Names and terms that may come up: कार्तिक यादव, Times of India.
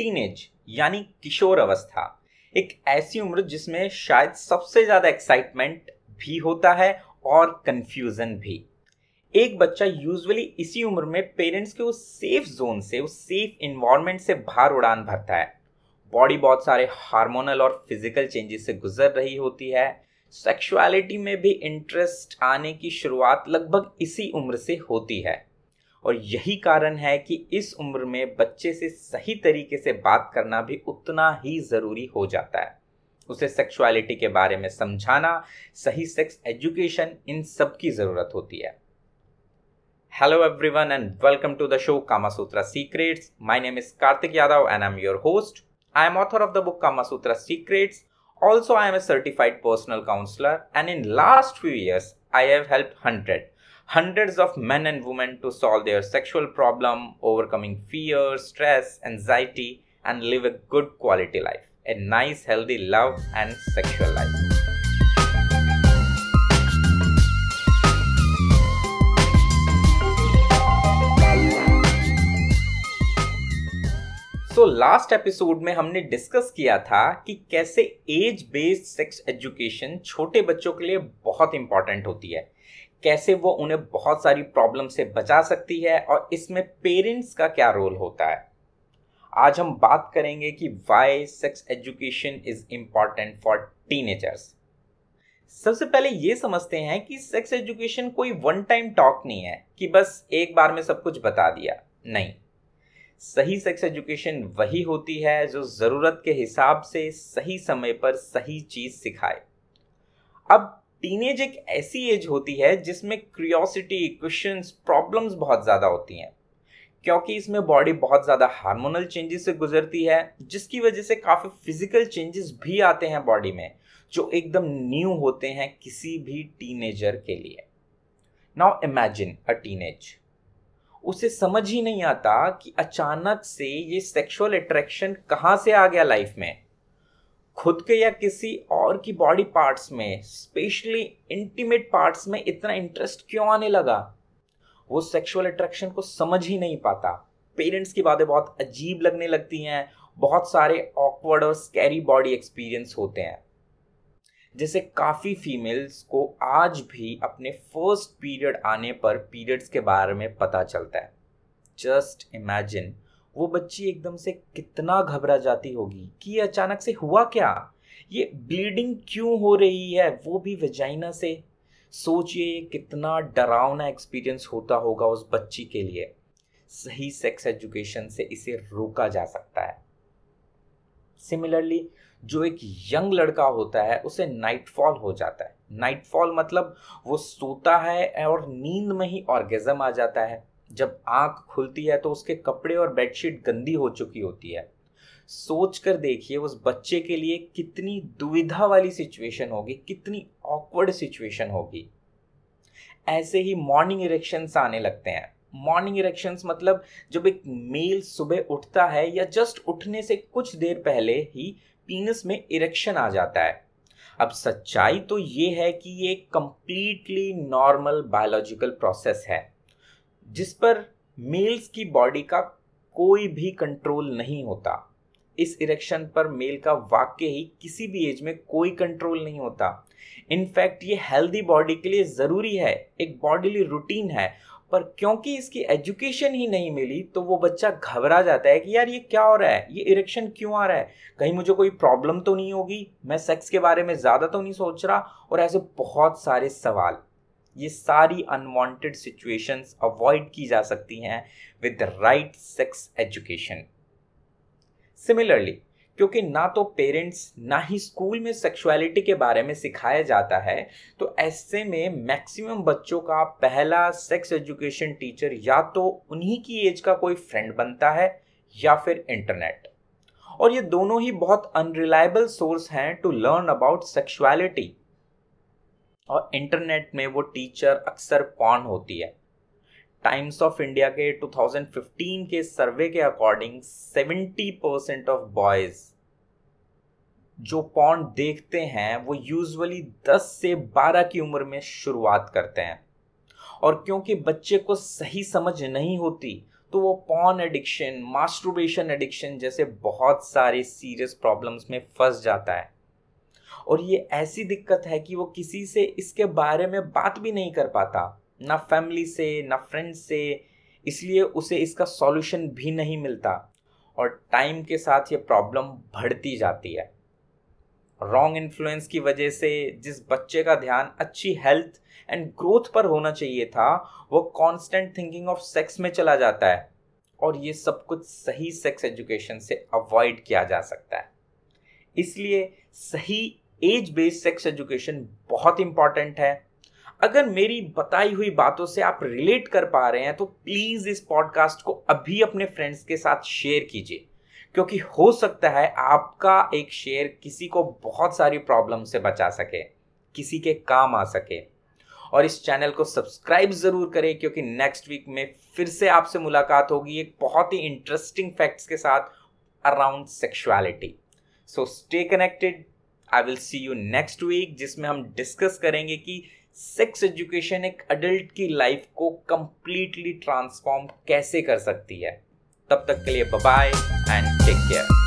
Teenage यानी किशोर अवस्था, एक ऐसी उम्र जिसमें शायद सबसे ज़्यादा एक्साइटमेंट भी होता है और कंफ्यूजन भी। एक बच्चा यूजुअली इसी उम्र में पेरेंट्स के उस सेफ जोन से, उस सेफ इन्वायरमेंट से बाहर उड़ान भरता है। बॉडी बहुत सारे हार्मोनल और फिजिकल चेंजेस से गुजर रही होती है। सेक्सुअलिटी में भी इंटरेस्ट आने की शुरुआत लगभग इसी उम्र से होती है और यही कारण है कि इस उम्र में बच्चे से सही तरीके से बात करना भी उतना ही ज़रूरी हो जाता है। उसे सेक्सुअलिटी के बारे में समझाना, सही सेक्स एजुकेशन, इन सब की ज़रूरत होती है। Hello everyone and welcome to the show Kamasutra secrets. My name is कार्तिक यादव and I am your host. I am author of the book Kamasutra secrets. Also, I am a certified personal counselor and in last few years, I have helped hundreds of men and women to solve their sexual problem, overcoming fear, stress, anxiety and live a good quality life, a nice, healthy love and sexual life. तो last episode में हमने discuss किया था कि कैसे as based sex education छोटे बच्चों के लिए बहुत इम्पॉर्टेंट होती है, कैसे वो उन्हें बहुत सारी प्रॉब्लम से बचा सकती है और इसमें पेरेंट्स का क्या रोल होता है। आज हम बात करेंगे कि why sex education is important for teenagers. सबसे पहले ये समझते हैं कि सेक्स एजुकेशन कोई वन टाइम टॉक नहीं है कि बस एक बार में सब कुछ बता दिया। नहीं, सही सेक्स एजुकेशन वही होती है जो ज़रूरत के हिसाब से सही समय पर सही चीज़ सिखाए। अब टीनेज एक ऐसी एज होती है जिसमें क्यूरियोसिटी, क्वेश्चंस, प्रॉब्लम्स बहुत ज़्यादा होती हैं, क्योंकि इसमें बॉडी बहुत ज़्यादा हार्मोनल चेंजेस से गुजरती है, जिसकी वजह से काफ़ी फिजिकल चेंजेस भी आते हैं बॉडी में जो एकदम न्यू होते हैं किसी भी टीनेजर के लिए। नाउ इमेजिन अ टीनेज, उसे समझ ही नहीं आता कि अचानक से ये सेक्सुअल अट्रैक्शन कहाँ से आ गया लाइफ में। खुद के या किसी और की बॉडी पार्ट्स में, स्पेशली इंटीमेट पार्ट्स में इतना इंटरेस्ट क्यों आने लगा, वो सेक्सुअल अट्रैक्शन को समझ ही नहीं पाता। पेरेंट्स की बातें बहुत अजीब लगने लगती हैं, बहुत सारे ऑकवर्ड और स्कैरी बॉडी एक्सपीरियंस होते हैं। जैसे काफ़ी फीमेल्स को आज भी अपने फर्स्ट पीरियड आने पर पीरियड्स के बारे में पता चलता है। जस्ट इमेजिन वो बच्ची एकदम से कितना घबरा जाती होगी कि अचानक से हुआ क्या, ये ब्लीडिंग क्यों हो रही है, वो भी वेजाइना से। सोचिए कितना डरावना एक्सपीरियंस होता होगा उस बच्ची के लिए। सही सेक्स एजुकेशन से इसे रोका जा सकता है। सिमिलरली जो एक यंग लड़का होता है उसे नाइटफॉल हो जाता है। नाइटफॉल मतलब वो सोता है और नींद में ही ऑर्गेजम आ जाता है। जब आँख खुलती है तो उसके कपड़े और बेडशीट गंदी हो चुकी होती है। सोच कर देखिए उस बच्चे के लिए कितनी दुविधा वाली सिचुएशन होगी, कितनी ऑकवर्ड सिचुएशन होगी। ऐसे ही मॉर्निंग इरेक्शंस आने लगते हैं। मॉर्निंग इरेक्शंस मतलब जब एक मेल सुबह उठता है या जस्ट उठने से कुछ देर पहले ही पीनस में इरेक्शन आ जाता है। अब सच्चाई तो ये है कि ये कंप्लीटली नॉर्मल बायोलॉजिकल प्रोसेस है जिस पर मेल्स की बॉडी का कोई भी कंट्रोल नहीं होता। इस इरेक्शन पर मेल का वाकई ही किसी भी एज में कोई कंट्रोल नहीं होता। इनफैक्ट ये हेल्दी बॉडी के लिए ज़रूरी है, एक बॉडीली रूटीन है, पर क्योंकि इसकी एजुकेशन ही नहीं मिली तो वो बच्चा घबरा जाता है कि यार ये क्या हो रहा है, ये इरेक्शन क्यों आ रहा है, कहीं मुझे कोई प्रॉब्लम तो नहीं होगी, मैं सेक्स के बारे में ज़्यादा तो नहीं सोच रहा, और ऐसे बहुत सारे सवाल। ये सारी अनवांटेड सिचुएशंस अवॉइड की जा सकती हैं with right sex education. Similarly क्योंकि ना तो पेरेंट्स ना ही स्कूल में सेक्सुअलिटी के बारे में सिखाया जाता है, तो ऐसे में मैक्सिमम बच्चों का पहला सेक्स एजुकेशन टीचर या तो उन्हीं की एज का कोई फ्रेंड बनता है या फिर इंटरनेट, और ये दोनों ही बहुत अनरिलायबल सोर्स हैं टू लर्न अबाउट सेक्सुअलिटी। और इंटरनेट में वो टीचर अक्सर पॉर्न होती है। टाइम्स ऑफ इंडिया के 2015 के सर्वे के अकॉर्डिंग 70% ऑफ बॉयज़ जो पॉर्न देखते हैं वो यूजुअली 10 से 12 की उम्र में शुरुआत करते हैं, और क्योंकि बच्चे को सही समझ नहीं होती तो वो पॉर्न एडिक्शन, मास्टरबेशन एडिक्शन जैसे बहुत सारे सीरियस प्रॉब्लम्स में फंस जाता है। और ये ऐसी दिक्कत है कि वो किसी से इसके बारे में बात भी नहीं कर पाता, ना फैमिली से ना फ्रेंड से, इसलिए उसे इसका सॉल्यूशन भी नहीं मिलता। और टाइम के साथ ये प्रॉब्लम बढ़ती जाती है। रॉन्ग इन्फ्लुएंस की वजह से जिस बच्चे का ध्यान अच्छी हेल्थ एंड ग्रोथ पर होना चाहिए था, वो कांस्टेंट थिंकिंग ऑफ सेक्स में चला जाता है। और ये सब कुछ सही सेक्स एजुकेशन से अवॉइड किया जा सकता है। इसलिए सही एज बेस्ड सेक्स एजुकेशन बहुत इंपॉर्टेंट है। अगर मेरी बताई हुई बातों से आप रिलेट कर पा रहे हैं तो प्लीज़ इस पॉडकास्ट को अभी अपने फ्रेंड्स के साथ शेयर कीजिए, क्योंकि हो सकता है आपका एक शेयर किसी को बहुत सारी प्रॉब्लम से बचा सके, किसी के काम आ सके। और इस चैनल को सब्सक्राइब ज़रूर करें, क्योंकि नेक्स्ट वीक में फिर से आपसे मुलाकात होगी एक बहुत ही इंटरेस्टिंग फैक्ट्स के साथ around sexuality. So stay connected, I will see you next week, जिसमें हम डिस्कस करेंगे कि सेक्स एजुकेशन एक अडल्ट की लाइफ को कंप्लीटली ट्रांसफॉर्म कैसे कर सकती है। तब तक के लिए bye bye and take care.